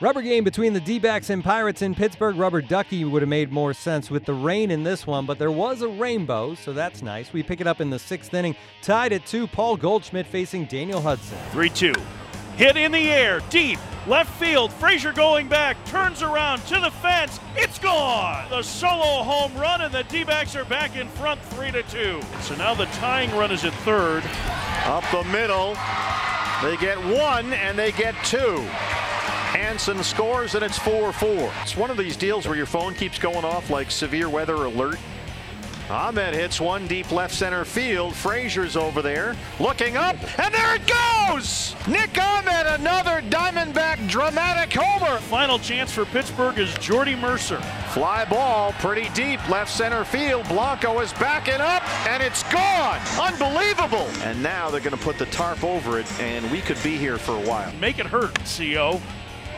Rubber game between the D-backs and Pirates in Pittsburgh. Rubber ducky would have made more sense with the rain in this one, but there was a rainbow, so that's nice. We pick it up in the sixth inning. Tied at 2, Paul Goldschmidt facing Daniel Hudson. 3-2. Hit in the air, deep, left field. Frazier going back, turns around to the fence. It's gone! The solo home run, and the D-backs are back in front 3-2. So now the tying run is at third. Up the middle. They get one, and they get two. Hanson scores, and it's 4-4. It's one of these deals where your phone keeps going off like severe weather alert. Ahmed hits one deep left center field. Frazier's over there, looking up, and there it goes! Nick Ahmed, another Diamondback dramatic homer. Final chance for Pittsburgh is Jordy Mercer. Fly ball, pretty deep left center field. Blanco is backing up, and it's gone! Unbelievable! And now they're going to put the tarp over it, and we could be here for a while. Make it hurt, CO.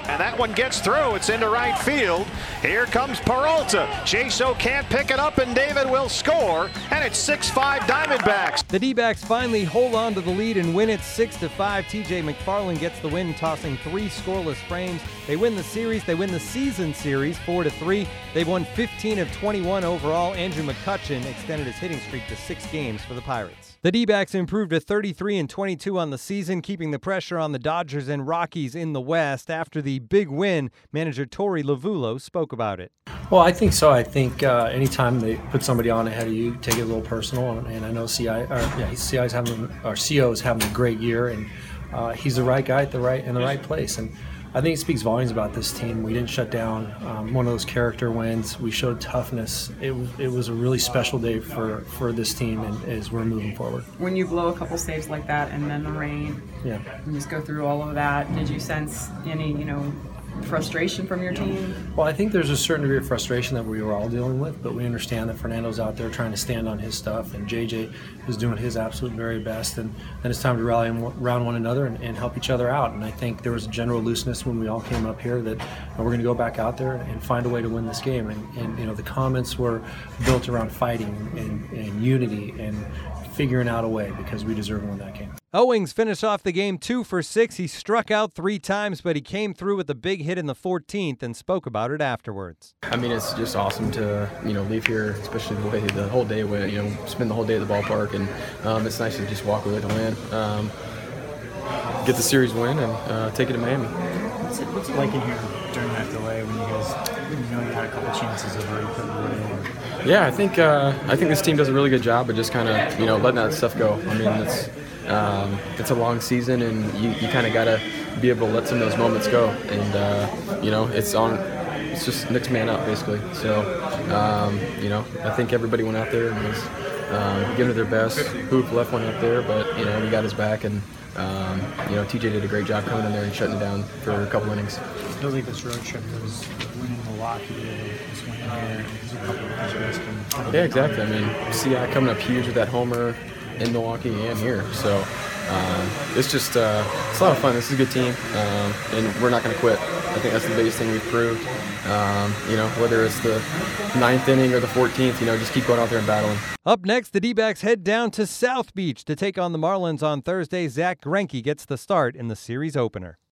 And that one gets through. It's into right field. Here comes Peralta. Jaso can't pick it up, and David will score. And it's 6-5 Diamondbacks. The D-backs finally hold on to the lead and win it 6-5. T.J. McFarland gets the win, tossing 3 scoreless frames. They win the series. They win the season series 4-3. They've won 15 of 21 overall. Andrew McCutchen extended his hitting streak to 6 games for the Pirates. The D-backs improved to 33-22 on the season, keeping the pressure on the Dodgers and Rockies in the West. After the big win, manager Torey Lovullo spoke about it. Well, I think so. I think anytime they put somebody on ahead of you, take it a little personal. And I know CO's having a great year, and he's the right guy at the right place. And I think it speaks volumes about this team. We didn't shut down. One of those character wins. We showed toughness. It was a really special day for this team, and as we're moving forward. When you blow a couple saves like that, and then the rain, and just go through all of that, did you sense any, frustration from your team? Well, I think there's a certain degree of frustration that we were all dealing with, but we understand that Fernando's out there trying to stand on his stuff, and JJ is doing his absolute very best, and then it's time to rally around one another and help each other out. And I think there was a general looseness when we all came up here that we're going to go back out there and find a way to win this game. And the comments were built around fighting and unity and figuring out a way, because we deserve to win that game. Owings finished off the game 2 for 6. He struck out 3 times, but he came through with a big hit in the 14th and spoke about it afterwards. I mean, it's just awesome to, leave here, especially the way the whole day went, spend the whole day at the ballpark, and it's nice to just walk away to win, get the series win, and take it to Miami. What's it like in here during that delay when you guys, you had a couple chances of already putting it away? Yeah, I think this team does a really good job of just kind of, letting that stuff go. I mean, it's a long season, and you kind of got to be able to let some of those moments go. And, it's just next man up, basically. So, I think everybody went out there and was giving it their best. Hoop left one out there, but, we got his back, and, TJ did a great job coming in there and shutting it down for a couple innings. I feel like this road trip was winning the Milwaukee, just winning there. Yeah, exactly. I mean, CI coming up huge with that homer in Milwaukee and here. So it's just it's a lot of fun. This is a good team, and we're not going to quit. I think that's the biggest thing we've proved. Whether it's the 9th inning or the 14th, just keep going out there and battling. Up next, the D-backs head down to South Beach to take on the Marlins on Thursday. Zach Greinke gets the start in the series opener.